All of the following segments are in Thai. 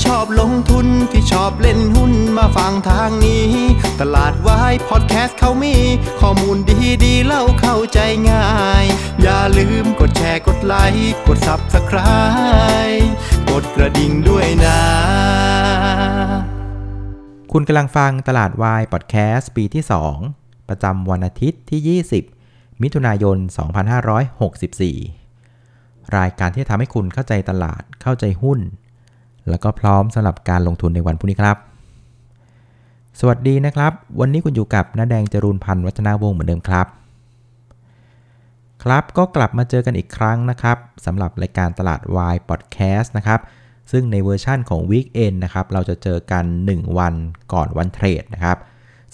ที่ชอบลงทุนที่ชอบเล่นหุ้นมาฟังทางนี้ตลาดวายพอดแคสต์เขามีข้อมูลดีๆเล่าเข้าใจง่ายอย่าลืมกดแชร์กดไลค์กด Subscribe กดกระดิ่งด้วยนะคุณกำลังฟังตลาดวายพอดแคสต์ปีที่2ประจำวันอาทิตย์ที่20มิถุนายน2564รายการที่ทำให้คุณเข้าใจตลาดเข้าใจหุ้นแล้วก็พร้อมสำหรับการลงทุนในวันพรุ่งนี้ครับสวัสดีนะครับวันนี้คุณอยู่กับณแดงจรูนพันธ์วัฒนาวงศ์เหมือนเดิมครับครับก็กลับมาเจอกันอีกครั้งนะครับสำหรับรายการตลาดวายพอดแคสต์นะครับซึ่งในเวอร์ชั่นของ Weekend นะครับเราจะเจอกัน1วันก่อนวันเทรดนะครับ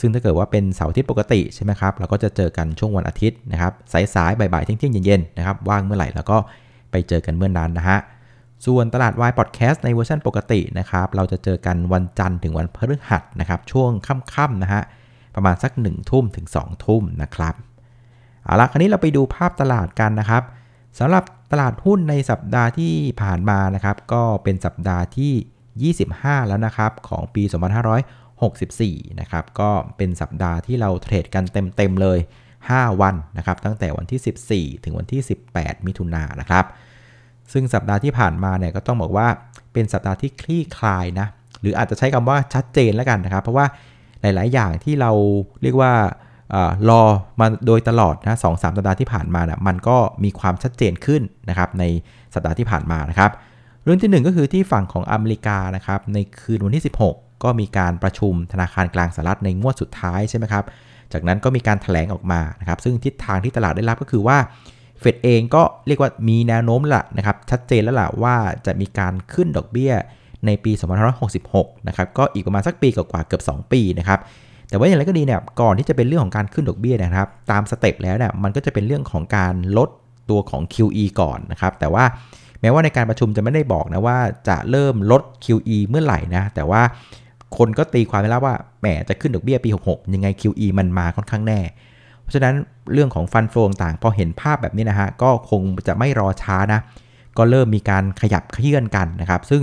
ซึ่งถ้าเกิดว่าเป็นเสาร์อาทิตย์ปกติใช่ไหมครับเราก็จะเจอกันช่วงวันอาทิตย์นะครับสายๆบ่ายๆเที่ยงๆเย็นๆนะครับว่างเมื่อไหร่แล้วก็ไปเจอกันเมื่อนั้นนะฮะส่วนตลาดวายพอดแคสต์ในเวอร์ชันปกตินะครับเราจะเจอกันวันจันทร์ถึงวันพฤหัสนะครับช่วงค่ำๆนะฮะประมาณสัก 1:00 น. ถึง 2:00 น. นะครับเอาละคราวนี้เราไปดูภาพตลาดกันนะครับสำหรับตลาดหุ้นในสัปดาห์ที่ผ่านมานะครับก็เป็นสัปดาห์ที่25แล้วนะครับของปี2564นะครับก็เป็นสัปดาห์ที่เราเทรดกันเต็มๆเลย5วันนะครับตั้งแต่วันที่14ถึงวันที่18มิถุนายนนะครับซึ่งสัปดาห์ที่ผ่านมาเนี่ยก็ต้องบอกว่าเป็นสัปดาห์ที่คลี่คลายนะหรืออาจจะใช้คำว่าชัดเจนแล้วกันนะครับเพราะว่าหลายๆอย่างที่เราเรียกว่ารอมาโดยตลอดนะ2-3 สัปดาห์ที่ผ่านมานะมันก็มีความชัดเจนขึ้นนะครับในสัปดาห์ที่ผ่านมานะครับเรื่องที่1ก็คือที่ฝั่งของอเมริกานะครับในคืนวันที่16ก็มีการประชุมธนาคารกลางสหรัฐในงวดสุดท้ายใช่ไหมครับจากนั้นก็มีการแถลงออกมานะครับซึ่งทิศทางที่ตลาดได้รับก็คือว่าเฟดเองก็เรียกว่ามีแนวโน้มละนะครับชัดเจนแล้วล่ะว่าจะมีการขึ้นดอกเบี้ยในปี2566นะครับก็อีกประมาณสักปีกว่าๆเกือบ2ปีนะครับแต่ว่าอย่างไรก็ดีเนี่ยก่อนที่จะเป็นเรื่องของการขึ้นดอกเบี้ยนะครับตามสเต็ปแล้วเนี่ยมันก็จะเป็นเรื่องของการลดตัวของ QE ก่อนนะครับแต่ว่าแม้ว่าในการประชุมจะไม่ได้บอกนะว่าจะเริ่มลด QE เมื่อไหร่นะแต่ว่าคนก็ตีความไปแล้วว่าแหมจะขึ้นดอกเบี้ยปี66ยังไง QE มันมาค่อนข้างแน่เพราะฉะนั้นเรื่องของฟันโฟงต่างพอเห็นภาพแบบนี้นะฮะก็คงจะไม่รอช้านะก็เริ่มมีการขยับเคลื่อนกันนะครับซึ่ง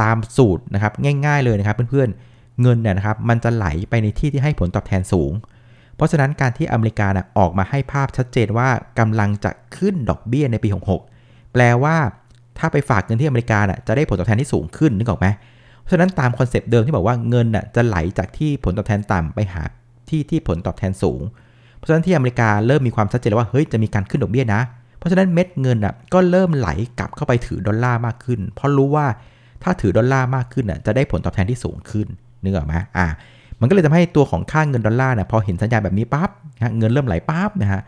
ตามสูตรนะครับง่ายๆเลยนะครับเพื่อนๆเงินเนี่ยนะครับมันจะไหลไปในที่ที่ให้ผลตอบแทนสูงเพราะฉะนั้นการที่อเมริกาออกมาให้ภาพชัดเจนว่ากำลังจะขึ้นดอกเบี้ยในปี66แปลว่าถ้าไปฝากเงินที่อเมริกาจะได้ผลตอบแทนที่สูงขึ้นนึกออกไหมเพราะฉะนั้นตามคอนเซปต์เดิมที่บอกว่าเงินจะไหลจากที่ผลตอบแทนต่ำไปหาที่ที่ผลตอบแทนสูงเพราะฉะนั้นที่อเมริกาเริ่มมีความชัดเจนว่าเฮ้ยจะมีการขึ้นดอกเบี้ยนะเพราะฉะนั้นเม็ดเงินก็เริ่มไหลกลับเข้าไปถือดอลลาร์มากขึ้นเพราะรู้ว่าถ้าถือดอลลาร์มากขึ้นจะได้ผลตอบแทนที่สูงขึ้นนึกออกไหมมันก็เลยทำให้ตัวของค่าเงินดอลลาร์พอเห็นสัญญาณแบบนี้ปั๊บเงินเริ่มไหลปั๊บนะฮะ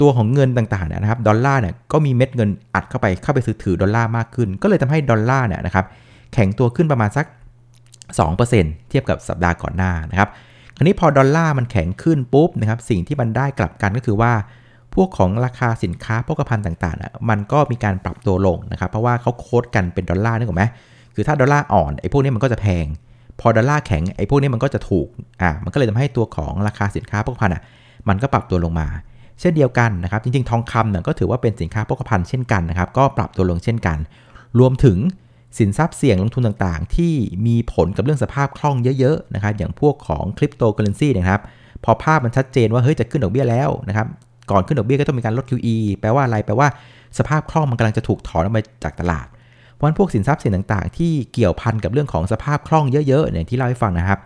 ตัวของเงินต่างๆนะครับดอลลาร์ก็มีเม็ดเงินอัดเข้าไปซื้อถือดอลลาร์มากขึ้นก็เลยทำให้ดอลลาร์นะครับแข็งตัวขึ้นประมาณสัก 2% เทียบกับสัปดาห์ก่อนหน้านะครับคราวนี้พอดอลลาร์มันแข็งขึ้นปุ๊บนะครับสิ่งที่มันได้กลับกันก็คือว่าพวกของราคาสินค้าโภคภัณฑ์ต่างๆมันก็มีการปรับตัวลงนะครับเพราะว่าเขาโค้ดกันเป็นดอลลาร์นึกออกไหมคือถ้าดอลลาร์อ่อนไอ้พวกนี้มันก็จะแพงพอดอลลาร์แข็งไอ้พวกนี้มันก็จะถูกมันก็เลยทำให้ตัวของราคาสินค้าโภคภัณฑ์มันก็ปรับตัวลงมาเช่นเดียวกันนะครับจริงๆทองคำก็ถือว่าเป็นสินค้าโภคภัณฑ์เช่นกันนะครับก็ปรับตัวลงเช่นกันรวมถึงสินทรัพย์เสี่ยงลงทุนต่างๆที่มีผลกับเรื่องสภาพคล่องเยอะๆนะครับอย่างพวกของคริปโตเคอเรนซีนะครับพอภาพมันชัดเจนว่าเฮ้ยจะขึ้นดอกเบี้ยแล้วนะครับก่อนขึ้นดอกเบี้ยก็ต้องมีการลด QE แปลว่าอะไรแปลว่าสภาพคล่องมันกำลังจะถูกถอนออกมาจากตลาดเพราะฉะนั้นพวกสินทรัพย์เสี่ยงต่างๆที่เกี่ยวพันกับเรื่องของสภาพคล่องเยอะๆเนี่ยที่เล่าให้ฟังนะครับ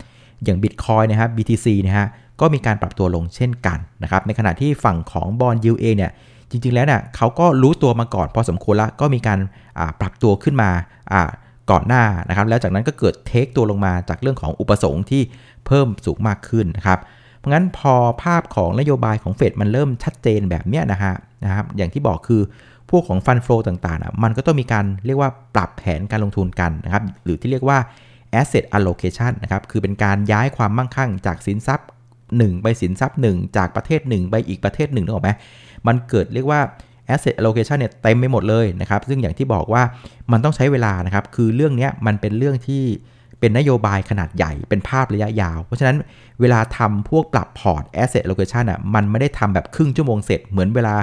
อย่างบิตคอยน์นะครับ BTC นะฮะก็มีการปรับตัวลงเช่นกันนะครับในขณะที่ฝั่งของบอนด์ยิลด์เองเนี่ยจริงๆแล้วเนี่ยเขาก็รู้ตัวมาก่อนพอสมควรแล้วก็มีการปรับตัวขึ้นมาก่อนหน้านะครับแล้วจากนั้นก็เกิดเทคตัวลงมาจากเรื่องของอุปสงค์ที่เพิ่มสูงมากขึ้นนะครับเพราะงั้นพอภาพของนโยบายของเฟดมันเริ่มชัดเจนแบบเนี้ยนะครับอย่างที่บอกคือพวกของฟันโฟลต่างๆมันก็ต้องมีการเรียกว่าปรับแผนการลงทุนกันนะครับหรือที่เรียกว่า asset allocation นะครับคือเป็นการย้ายความมั่งคั่งจากสินทรัพย์1ไปสินทรัพย์1จากประเทศ1ไปอีกประเทศ1นึกออกไหมมันเกิดเรียกว่า asset allocation เนี่ยเต็มไปหมดเลยนะครับซึ่งอย่างที่บอกว่ามันต้องใช้เวลานะครับคือเรื่องนี้มันเป็นเรื่องที่เป็นนโยบายขนาดใหญ่เป็นภาพระยะยาวเพราะฉะนั้นเวลาทำพวกปรับพอร์ต asset allocation มันไม่ได้ทำแบบครึ่งชั่วโมงเสร็จเหมือนเวลา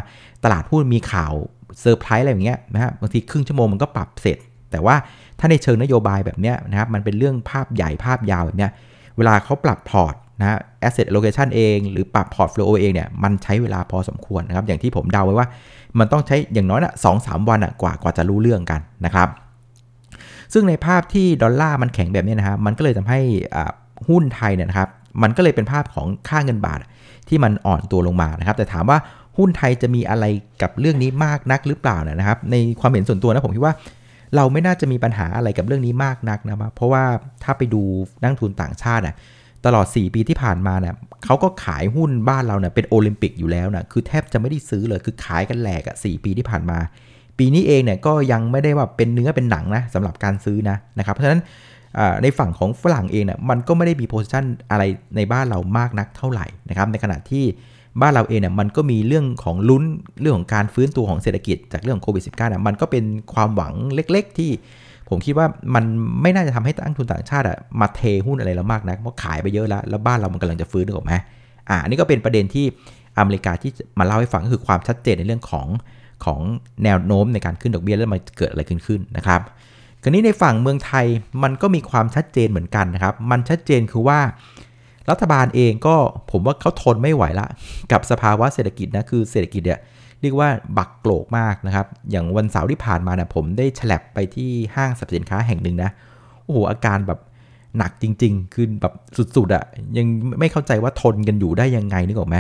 ตลาดหุ้นมีข่าวเซอร์ไพรส์อะไรอย่างเงี้ยนะฮะบางทีครึ่งชั่วโมงมันก็ปรับเสร็จ แต่ว่าถ้าในเชิงนโยบายแบบเนี้ยนะครับมันเป็นเรื่องภาพใหญ่ภาพยาวแบบเนี้ยเวลาเขาปรับพอร์ตนะฮะ asset allocation เองหรือปรับพอร์ต flow เองเนี่ยมันใช้เวลาพอสมควรนะครับอย่างที่ผมเดาไว้ว่ามันต้องใช้อย่างน้อยนะ 2-3 วันนะกว่าจะรู้เรื่องกันนะครับซึ่งในภาพที่ดอลลาร์มันแข็งแบบนี้นะฮะมันก็เลยทำให้หุ้นไทยเนี่ยนะครับมันก็เลยเป็นภาพของค่าเงินบาทที่มันอ่อนตัวลงมานะครับแต่ถามว่าหุ้นไทยจะมีอะไรกับเรื่องนี้มากนักหรือเปล่านะครับในความเห็นส่วนตัวนะผมคิดว่าเราไม่น่าจะมีปัญหาอะไรกับเรื่องนี้มากนักนะครับเพราะว่าถ้าไปดูนักทุนต่างชาตินะตลอด4ปีที่ผ่านมาเนี่ยเขาก็ขายหุ้นบ้านเราเนี่ยเป็นโอลิมปิกอยู่แล้วนะคือแทบจะไม่ได้ซื้อเลยคือขายกันแหลกอ่ะ4ปีที่ผ่านมาปีนี้เองเนี่ยก็ยังไม่ได้ว่าเป็นเนื้อเป็นหนังนะสำหรับการซื้อนะครับเพราะฉะนั้นในฝั่งของฝรั่งเองเนี่ยมันก็ไม่ได้มีโพสิชันอะไรในบ้านเรามากนักเท่าไหร่นะครับในขณะที่บ้านเราเองเนี่ยมันก็มีเรื่องของลุ้นเรื่องของการฟื้นตัวของเศรษฐกิจจากเรื่องโควิด -19 นะมันก็เป็นความหวังเล็กๆที่ผมคิดว่ามันไม่น่าจะทำให้นักทุนต่างชาติมาเทหุ้นอะไรเรามากนักเพราะขายไปเยอะแล้วบ้านเรามันกำลังจะฟื้นถูกไหมอันนี้ก็เป็นประเด็นที่อเมริกาที่มาเล่าให้ฟังก็คือความชัดเจนในเรื่องของแนวโน้มในการขึ้นดอกเบี้ยแล้วมันเกิดอะไรขึ้นนะครับคราวนี้ในฝั่งเมืองไทยมันก็มีความชัดเจนเหมือนกันนะครับมันชัดเจนคือว่ารัฐบาลเองก็ผมว่าเขาทนไม่ไหวละกับสภาวะเศรษฐกิจนะคือเศรษฐกิจเนี่ยเรียกว่าบักโกรกมากนะครับอย่างวันเสาร์ที่ผ่านมาเนี่ยผมได้แฉลบไปที่ห้างสรรพสินค้าแห่งหนึ่งนะโอ้โหอาการแบบหนักจริงๆคือแบบสุดๆอ่ะยังไม่เข้าใจว่าทนกันอยู่ได้ยังไงนึกออกไหม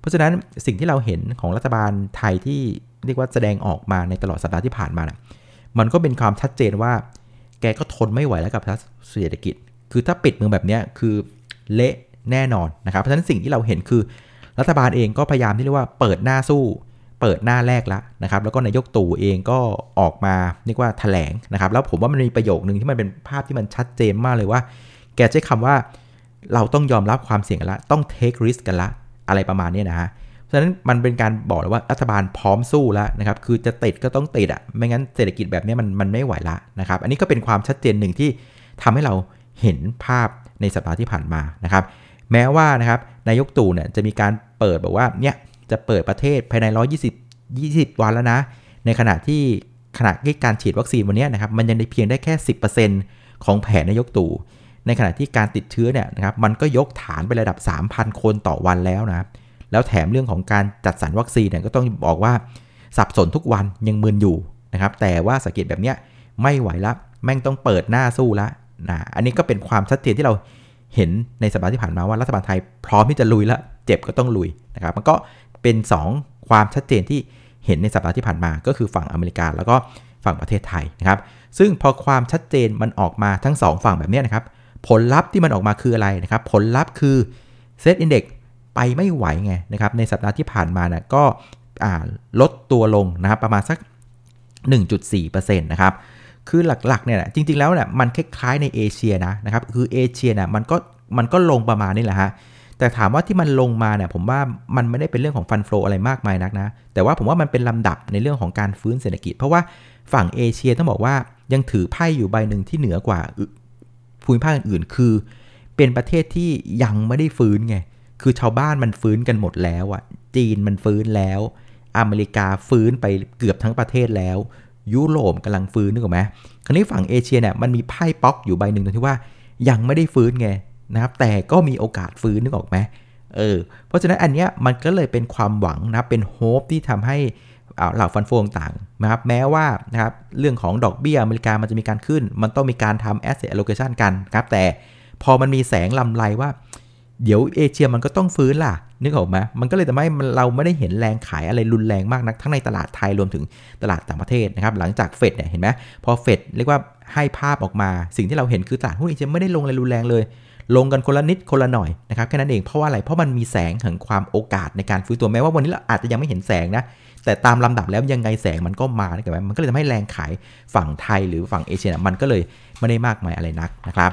เพราะฉะนั้นสิ่งที่เราเห็นของรัฐบาลไทยที่เรียกว่าแสดงออกมาในตลอดสัปดาห์ที่ผ่านมาเนี่ยมันก็เป็นความชัดเจนว่าแกก็ทนไม่ไหวแล้วกับเศรษฐกิจคือถ้าปิดเมืองแบบนี้คือเละแน่นอนนะครับเพราะฉะนั้นสิ่งที่เราเห็นคือรัฐบาลเองก็พยายามที่เรียกว่าเปิดหน้าสู้เปิดหน้าแรกละนะครับแล้วก็นายกตู่เองก็ออกมาเรียกว่าแถลงนะครับแล้วผมว่ามันมีประโยคนึงที่มันเป็นภาพที่มันชัดเจนมากเลยว่าแกใช้คำว่าเราต้องยอมรับความเสี่ยงกันละต้อง take risk กันละอะไรประมาณนี้นะฮะเพราะฉะนั้นมันเป็นการบอกเลยว่ารัฐบาลพร้อมสู้แล้วนะครับคือจะติดก็ต้องติดอ่ะไม่งั้นเศรษฐกิจแบบนี้มันไม่ไหวละนะครับอันนี้ก็เป็นความชัดเจนหนึ่งที่ทำให้เราเห็นภาพในสัปดาห์ที่ผ่านมานะครับแม้ว่านะครับนายกตู่เนี่ยจะมีการเปิดบอกว่าเนี่ยจะเปิดประเทศภายใน120วันแล้วนะในขณะที่การฉีดวัคซีนวันนี้นะครับมันยังได้เพียงได้แค่ 10% ของแผนนายกตู่ในขณะที่การติดเชื้อเนี่ยนะครับมันก็ยกฐานไประดับ 3,000 คนต่อวันแล้วนะครับแล้วแถมเรื่องของการจัดสรรวัคซีนเนี่ยก็ต้องบอกว่าสับสนทุกวันยังมึนอยู่นะครับแต่ว่าเศรษฐกิจแบบเนี้ยไม่ไหวละแม่งต้องเปิดหน้าสู้ละนะอันนี้ก็เป็นความชัดเจนที่เราเห็นในสัปดาห์ที่ผ่านมาว่ารัฐบาลไทยพร้อมที่จะลุยละเจ็บก็ต้องลุยนะครับมันก็เป็น2ความชัดเจนที่เห็นในสัปดาห์ที่ผ่านมาก็คือฝั่งอเมริกาแล้วก็ฝั่งประเทศไทยนะครับซึ่งพอความชัดเจนมันออกมาทั้ง2ฝั่งแบบนี้นะครับผลลัพธ์ที่มันออกมาคืออะไรนะครับผลลัพธ์คือเซตอินเด็กซ์ไปไม่ไหวไงนะครับในสัปดาห์ที่ผ่านมานะก็ลดตัวลงนะครับประมาณสัก 1.4% นะครับคือหลักๆเนี่ยจริงๆแล้วเนี่ยมันคล้ายๆในเอเชียนะครับคือเอเชียเนี่ยมันก็ลงประมาณนี้แหละฮะแต่ถามว่าที่มันลงมาเนี่ยผมว่ามันไม่ได้เป็นเรื่องของฟันโฟลอะไรมากมายนักนะแต่ว่าผมว่ามันเป็นลำดับในเรื่องของการฟื้นเศรษฐกิจเพราะว่าฝั่งเอเชียต้องบอกว่ายังถือไพ่อยู่ใบหนึ่งที่เหนือกว่าภูมิภาคอื่นๆคือเป็นประเทศที่ยังไม่ได้ฟื้นไงคือชาวบ้านมันฟื้นกันหมดแล้วอ่ะจีนมันฟื้นแล้วอเมริกาฟื้นไปเกือบทั้งประเทศแล้วยุโรปกำลังฟื้นนึกออกไหมคราวนี้ฝั่งเอเชียเนี่ยมันมีไพ่ป๊อกอยู่ใบหนึ่งตรงที่ว่ายังไม่ได้ฟื้นไงนะครับแต่ก็มีโอกาสฟื้นนึกออกไหมเพราะฉะนั้นอันเนี้ยมันก็เลยเป็นความหวังนะเป็นโฮปที่ทำให้เหล่าฟันโฟงต่างนะครับแม้ว่านะครับเรื่องของดอกเบี้ยอเมริกามันจะมีการขึ้นมันต้องมีการทำ asset allocation กันครับแต่พอมันมีแสงลำไรว่าเดี๋ยวเอเชียมันก็ต้องฟื้นล่ะนึกออกไหมมันก็เลยทำให้เราไม่ได้เห็นแรงขายอะไรรุนแรงมากนักทั้งในตลาดไทยรวมถึงตลาดต่างประเทศนะครับหลังจากเฟดเนี่ยเห็นไหมพอเฟดเรียกว่าให้ภาพออกมาสิ่งที่เราเห็นคือตลาดหุ้นเอเชียไม่ได้ลงอะไรรุนแรงเลยลงกันคนละนิดคนละหน่อยนะครับแค่นั้นเองเพราะว่าอะไรเพราะมันมีแสงแห่งความโอกาสในการฟื้นตัวแม้ว่าวันนี้เราอาจจะยังไม่เห็นแสงนะแต่ตามลำดับแล้วยังไงแสงมันก็มาถูกไหมมันก็เลยทำให้แรงขายฝั่งไทยหรือฝั่งเอเชียมันก็เลยไม่ได้มากมายอะไรนักนะครับ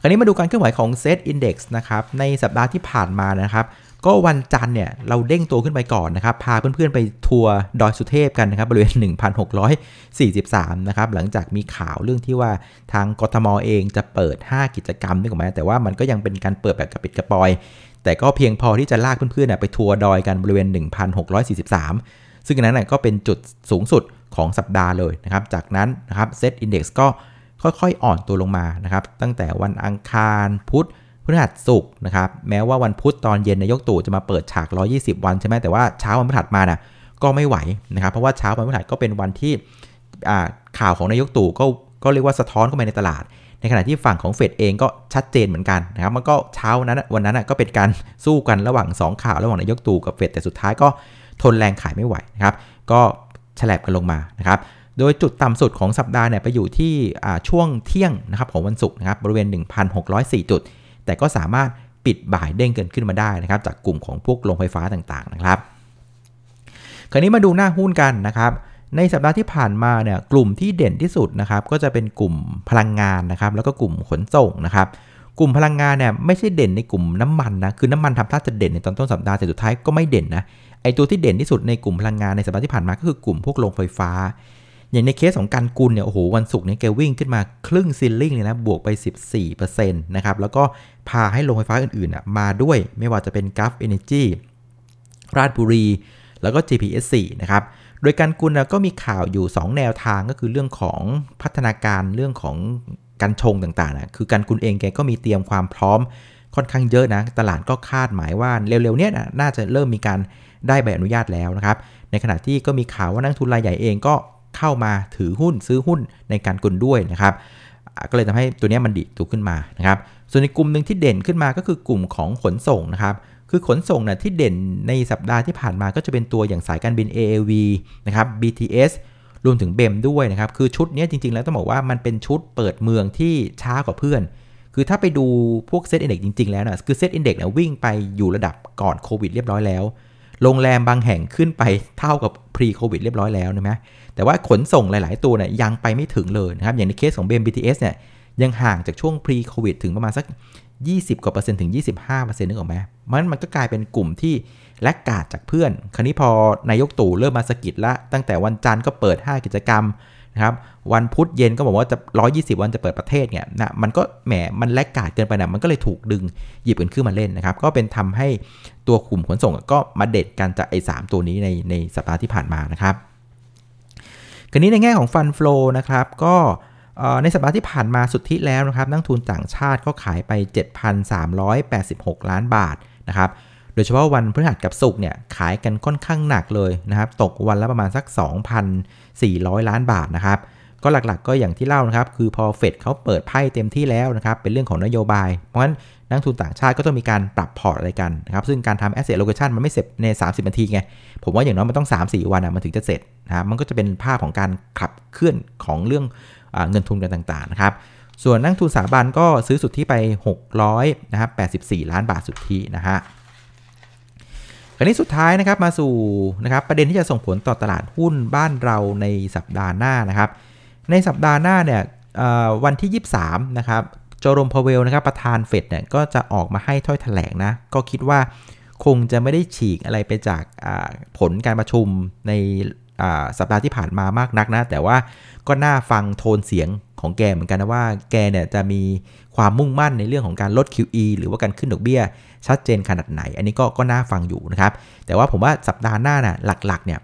คราวนี้มาดูการเคลื่อนไหวของเซตอินเด็กซ์นะครับในสัปดาห์ที่ผ่านมานะครับก็วันจันทร์เนี่ยเราเด้งตัวขึ้นไปก่อนนะครับพาเพื่อนๆไปทัวร์ดอยสุเทพกันนะครับบริเวณ 1,643 นะครับหลังจากมีข่าวเรื่องที่ว่าทางกทม.เองจะเปิด5กิจกรรมนี่ถูกไหมแต่ว่ามันก็ยังเป็นการเปิดแบบกระปิดกระปอยแต่ก็เพียงพอที่จะลากเพื่อนๆไปทัวร์ดอยกันบริเวณ 1,643 ซึ่งนั้นก็เป็นจุดสูงสุดของสัปดาห์เลยนะครับจากนั้นนะครับเซตอินเด็กซ์ก็ค่อยๆอ่อนตัวลงมานะครับตั้งแต่วันอังคารพุธพฤหัสศุกร์นะครับแม้ว่าวันพุธตอนเย็นนายกตู่จะมาเปิดฉาก120วันใช่ไหมแต่ว่าเช้าวันพฤหัสมาน่ะก็ไม่ไหวนะครับเพราะว่าเช้าวันพฤหัสก็เป็นวันที่ข่าวของนายกตู่ก็เรียกว่าสะท้อนเข้าไปในตลาดในขณะที่ฝั่งของเฟดเองก็ชัดเจนเหมือนกันนะครับมันก็เช้านั้นวันนั้นก็เป็นการสู้กันระหว่าง2ข่าวระหว่างนายกตู่กับเฟดแต่สุดท้ายก็ทนแรงขายไม่ไหวนะครับก็แฉลบกันลงมานะครับโดยจุดต่ำสุดของสัปดาห์เนี่ยไปอยู่ที่ช่วงเที่ยงนะครับของวันศุกร์นะครับบริเวณ 1,604 จุดแต่ก็สามารถปิดบ่ายเด้งขึ้นมาได้นะครับจากกลุ่มของพวกโรงไฟฟ้าต่างๆนะครับคราวนี้มาดูหน้าหุ้นกันนะครับในสัปดาห์ที่ผ่านมาเนี่ยกลุ่มที่เด่นที่สุดนะครับก็จะเป็นกลุ่มพลังงานนะครับแล้วก็กลุ่มขนส่งนะครับกลุ่มพลังงานเนี่ยไม่ใช่เด่นในกลุ่มน้ำมันนะคือน้ำมันทำท่าจะเด่นในตอนต้นสัปดาห์แต่สุดท้ายก็ไม่เด่นนะไอตัวที่เด่นที่สุดในกลุ่มพลังงานในสัปดาห์ที่ผ่านมาก็คือกลุ่มพวกโรงไฟฟ้าอย่างในเคสของการกุลเนี่ยโอ้โหวันศุกร์เนี่ยแกวิ่งขึ้นมาครึ่งซิลลิ่งเลยนะบวกไป 14% นะครับแล้วก็พาให้โรงไฟฟ้าอื่นๆมาด้วยไม่ว่าจะเป็น GULF Energy ราชบุรีแล้วก็ GPSC นะครับโดยการกุลก็มีข่าวอยู่2แนวทางก็คือเรื่องของพัฒนาการเรื่องของการชงต่างๆนะคือการกุลเองแกก็มีเตรียมความพร้อมค่อนข้างเยอะนะตลาดก็คาดหมายว่าเร็วๆเนี้ยน่าจะเริ่มมีการได้ใบอนุญาตแล้วนะครับในขณะที่ก็มีข่าวว่านักทุนรายใหญ่เองก็เข้ามาถือหุ้นซื้อหุ้นในการกุลด้วยนะครับก็เลยทำให้ตัวนี้มันดิตัวขึ้นมานะครับส่วนในกลุ่มนึงที่เด่นขึ้นมาก็คือกลุ่มของขนส่งนะครับคือขนส่งนะที่เด่นในสัปดาห์ที่ผ่านมาก็จะเป็นตัวอย่างสายการบิน AAV นะครับ BTS รวมถึง BEM ด้วยนะครับคือชุดนี้จริงๆแล้วต้องบอกว่ามันเป็นชุดเปิดเมืองที่ช้ากว่าเพื่อนคือถ้าไปดูพวกเซตอินเด็กซ์จริงๆแล้วนะคือเซตอินเด็กซ์วิ่งไปอยู่ระดับก่อนโควิดเรียบร้อยแล้วโรงแรมบางแห่งขึ้นไปเท่ากับ pre covid เรียบร้อยแล้วนะมั้ยแต่ว่าขนส่งหลายๆตัวเนี่ยยังไปไม่ถึงเลยนะครับอย่างในเคสของ BEM BTS เนี่ยยังห่างจากช่วง pre covid ถึงประมาณสัก20กว่าเปอร์เซ็นต์ถึง 25% นึกออกมั้ยมันก็กลายเป็นกลุ่มที่แลกขาดจากเพื่อนคราวนี้พอนายกตู่เริ่มมาสะกิดละตั้งแต่วันจันทร์ก็เปิด5กิจกรรมนะครับวันพุธเย็นก็บอกว่าจะ120วันจะเปิดประเทศเนี่ยนะมันก็แหมมันแลกขาดเกินไปนะมันก็เลยถูกดึงหยิบกันขึ้นมาเล่นนะครับก็เป็นทำให้ตัวกลุ่มขนส่งก็มาเด็ดกันจากไอ้3ตัวนี้ในสัปดาห์ที่ผ่านมานะครับคราวนี้ในแง่ของฟันโฟลนะครับก็ในสัปดาห์ที่ผ่านมาสุทธิแล้วนะครับนักทุนต่างชาติก็ขายไป 7,386 ล้านบาทนะครับโดยเฉพาะวันพฤหัสกับศุกร์เนี่ยขายกันค่อนข้างหนักเลยนะครับตกวันละประมาณสัก 2,400 ล้านบาทนะครับก็หลักๆก็อย่างที่เล่านะครับคือพอเฟดเขาเปิดไพ่เต็มที่แล้วนะครับเป็นเรื่องของนโยบายเพราะฉะนั้นนักทุนต่างชาติก็ต้องมีการปรับพอร์ตอะไรกันนะครับซึ่งการทำ asset allocation มันไม่เสร็จใน30นาทีไงผมว่าอย่างน้อยมันต้อง 3-4 วันมันถึงจะเสร็จนะครับมันก็จะเป็นภาพของการขับเคลื่อนของเรื่องเงินทุนกันต่างๆนะครับส่วนนักทุนสถาบันก็ซื้อสุทธิไป600นะครับ84ล้านบาทสุทธินะฮะคราวนี้สุดท้ายนะครับมาสู่นะครับประเด็นที่จะส่งผลต่อตลาดหุ้นบ้านเราในสัปดาห์หน้านะครับในสัปดาห์หน้าเนี่ยวันที่23นะครับโจโรม พาเวลนะครับประธานเฟดเนี่ยก็จะออกมาให้ถ้อยแถลงนะก็คิดว่าคงจะไม่ได้ฉีกอะไรไปจากผลการประชุมในสัปดาห์ที่ผ่านมามากนักนะแต่ว่าก็น่าฟังโทนเสียงของแกเหมือนกันนะว่าแกเนี่ยจะมีความมุ่งมั่นในเรื่องของการลด QE หรือว่าการขึ้นดอกเบี้ยชัดเจนขนาดไหนอันนี้ก็น่าฟังอยู่นะครับแต่ว่าผมว่าสัปดาห์หน้าน่ะหลักๆเนี่ย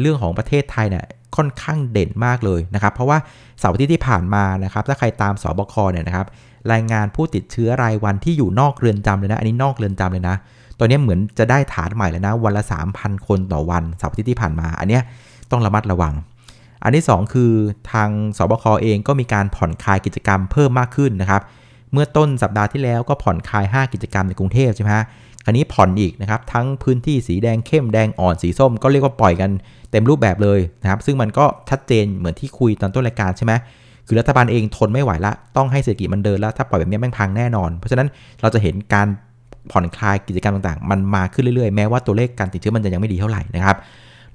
เรื่องของประเทศไทยเนี่ยค่อนข้างเด่นมากเลยนะครับเพราะว่าเสาร์อาทิตย์ที่ผ่านมานะครับถ้าใครตามสบคเนี่ยนะครับรายงานผู้ติดเชื้อรายวันที่อยู่นอกเรือนจำเลยนะอันนี้นอกเรือนจำเลยนะตอนนี้เหมือนจะได้ฐานใหม่แล้วนะวันละ 3,000 คนต่อวันเสาร์อาทิตย์ที่ผ่านมาอันเนี้ยต้องระมัดระวังอันที่2คือทางสบคเองก็มีการผ่อนคลายกิจกรรมเพิ่มมากขึ้นนะครับเมื่อต้นสัปดาห์ที่แล้วก็ผ่อนคลาย5กิจกรรมในกรุงเทพใช่มั้ยฮะอันนี้ผ่อนอีกนะครับทั้งพื้นที่สีแดงเข้มแดงอ่อนสีส้มก็เรียกว่าปล่อยกันเต็มรูปแบบเลยนะครับซึ่งมันก็ชัดเจนเหมือนที่คุยตอนต้นรายการใช่มั้ยคือรัฐบาลเองทนไม่ไหวละต้องให้เศรษฐกิจมันเดินแล้วถ้าปล่อยแบบนี้แม่งพังแน่นอนเพราะฉะนั้นเราจะเห็นการผ่อนคลายกิจกรรมต่างๆมันมาขึ้นเรื่อยๆแม้ว่าตัวเลขการติดเชื้อมันจะยังไม่ดีเท่าไหร่นะครับ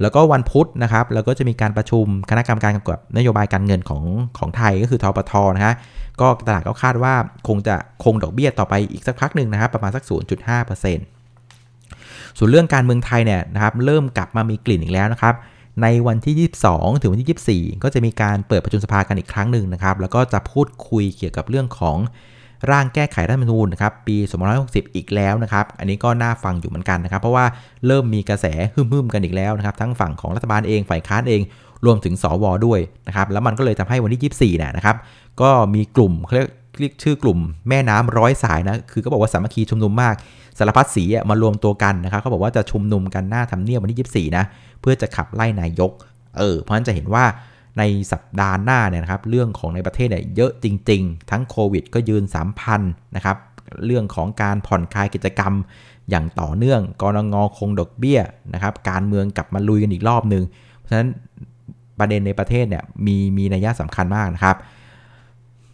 แล้วก็วันพุธนะครับเราก็จะมีการประชุมคณะกรรมการกำกับนโยบายการเงินของไทยก็คือธปท.นะฮะก็ตลาดก็คาดว่าคงจะคงดอกเบี้ยต่อไปอีกสักพักนึงนะครับประมาณสัก 0.5% ส่วนเรื่องการเมืองไทยเนี่ยนะครับเริ่มกลับมามีกลิ่นอีกแล้วนะครับในวันที่22ถึงวันที่24ก็จะมีการเปิดประชุมสภากันอีกครั้งนึงนะครับแล้วก็จะพูดคุยเกี่ยวกับเรื่องของ ร่างแก้ไขรัฐธรรมนูญนะครับปี2560อีกแล้วนะครับอันนี้ก็น่าฟังอยู่เหมือนกันนะครับเพราะว่าเริ่มมีกระแสฮึ่มกันอีกแล้วนะครับทั้งฝั่งของรัฐบาลเองฝ่ายค้านเองรวมถึงสวด้วยนะครับแล้วมันก็เลยทำให้วันที่24นะครับก็มีกลุ่มเขาเรียกชื่อกลุ่มแม่น้ำร้อยสายนะคือก็บอกว่าสามัคคีชุมนุมมากสารพัดสีมารวมตัวกันนะครับเขาบอกว่าจะชุมนุมกันหน้าทำเนียบวันที่24นะเพื่อจะขับไล่นายกเพราะฉะนั้นจะเห็นว่าในสัปดาห์หน้าเนี่ยนะครับเรื่องของในประเทศเนี่ยเยอะจริงๆทั้งโควิดก็ยืน 3,000 นะครับเรื่องของการผ่อนคลายกิจกรรมอย่างต่อเนื่องกนง.คงดอกเบี้ยนะครับการเมืองกลับมาลุยกันอีกรอบนึงเพราะฉะนั้นประเด็นในประเทศเนี่ยมีนัยสำคัญมากนะครับ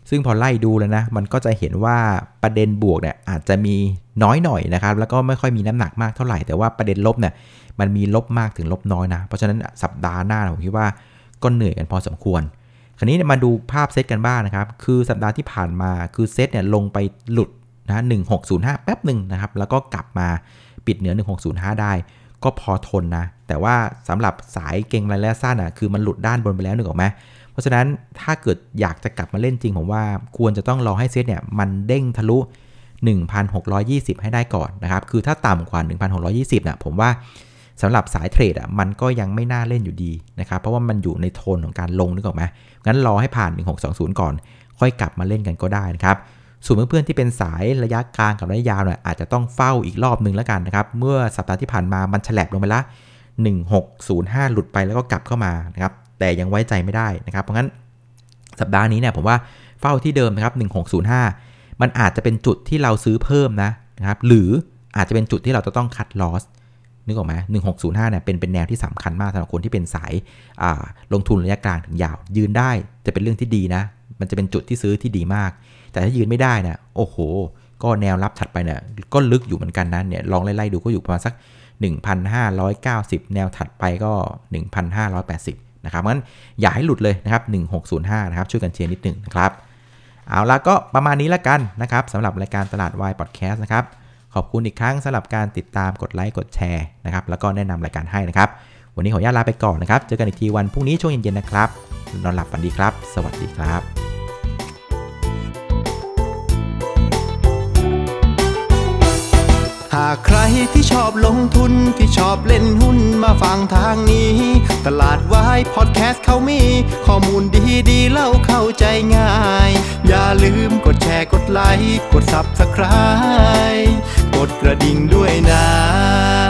ซึ่งพอไล่ดูแล้วนะมันก็จะเห็นว่าประเด็นบวกเนี่ยอาจจะมีน้อยหน่อยนะครับแล้วก็ไม่ค่อยมีน้ำหนักมากเท่าไหร่แต่ว่าประเด็นลบเนี่ยมันมีลบมากถึงลบน้อยนะเพราะฉะนั้นสัปดาห์หน้าผมคิดว่าก็เหนื่อยกันพอสมควรคราวนี้มาดูภาพเซตกันบ้างนะครับคือสัปดาห์ที่ผ่านมาคือเซตเนี่ยลงไปหลุดนะ1605แป๊บนึงนะครับแล้วก็กลับมาปิดเหนือ1605ได้ก็พอทนนะแต่ว่าสำหรับสายเก่งระยะสั้นอ่ะคือมันหลุดด้านบนไปแล้วนึกออกไหมเพราะฉะนั้นถ้าเกิดอยากจะกลับมาเล่นจริงผมว่าควรจะต้องรอให้เซตเนี่ยมันเด้งทะลุ 1,620 ให้ได้ก่อนนะครับคือถ้าต่ำกว่า 1,620 นะผมว่าสำหรับสายเทรดอ่ะมันก็ยังไม่น่าเล่นอยู่ดีนะครับเพราะว่ามันอยู่ในโทนของการลงนึกออกไหมงั้นรอให้ผ่าน 1,620 ก่อนค่อยกลับมาเล่นกันก็ได้นะครับส่วนเพื่อนๆที่เป็นสายระยะกลางกับระยะยาวเนี่ยอาจจะต้องเฝ้าอีกรอบนึงแล้วกันนะครับเมื่อสัปดาห์ที่ผ่านมามันฉลับลงไปละ1605หลุดไปแล้วก็กลับเข้ามานะครับแต่ยังไว้ใจไม่ได้นะครับเพราะงั้นสัปดาห์นี้เนี่ยผมว่าเฝ้าที่เดิมนะครับ1605มันอาจจะเป็นจุดที่เราซื้อเพิ่มนะครับหรืออาจจะเป็นจุดที่เราจะต้องคัทลอสนึกออกไหม1605เนี่ยเป็นแนวที่สำคัญมากสำหรับคนที่เป็นสายลงทุนระยะกลางถึงยาวยืนได้จะเป็นเรื่องที่ดีนะมันจะเป็นจุดที่ซื้อที่ดีมากแต่ถ้ายืนไม่ได้นะโอ้โหก็แนวรับถัดไปเนี่ยก็ลึกอยู่เหมือนกันนะเนี่ยลองไล่ๆดูก็อยู่ประมาณสัก 1,590 แนวถัดไปก็ 1,580นะครับงั้นอย่าให้หลุดเลยนะครับ1605นะครับช่วยกันเชียร์นิดนึงนะครับเอาละก็ประมาณนี้ละกันนะครับสำหรับรายการตลาดวายพอดแคสต์นะครับขอบคุณอีกครั้งสำหรับการติดตามกดไลค์กดแชร์นะครับแล้วก็แนะนำรายการให้นะครับวันนี้ขออนุญาตลาไปก่อนนะครับเจอกันอีกทีวันพรุ่งนี้ช่วงเย็นๆนะครับนอนหลับฝันดีครับสวัสดีครับหากใครที่ชอบลงทุนที่ชอบเล่นหุ้นมาฟังทางนี้ตลาดวายพอดแคสต์เขามีข้อมูลดีๆเล่าเข้าใจง่ายอย่าลืมกดแชร์กดไลค์กด Subscribe กดกระดิ่งด้วยนะ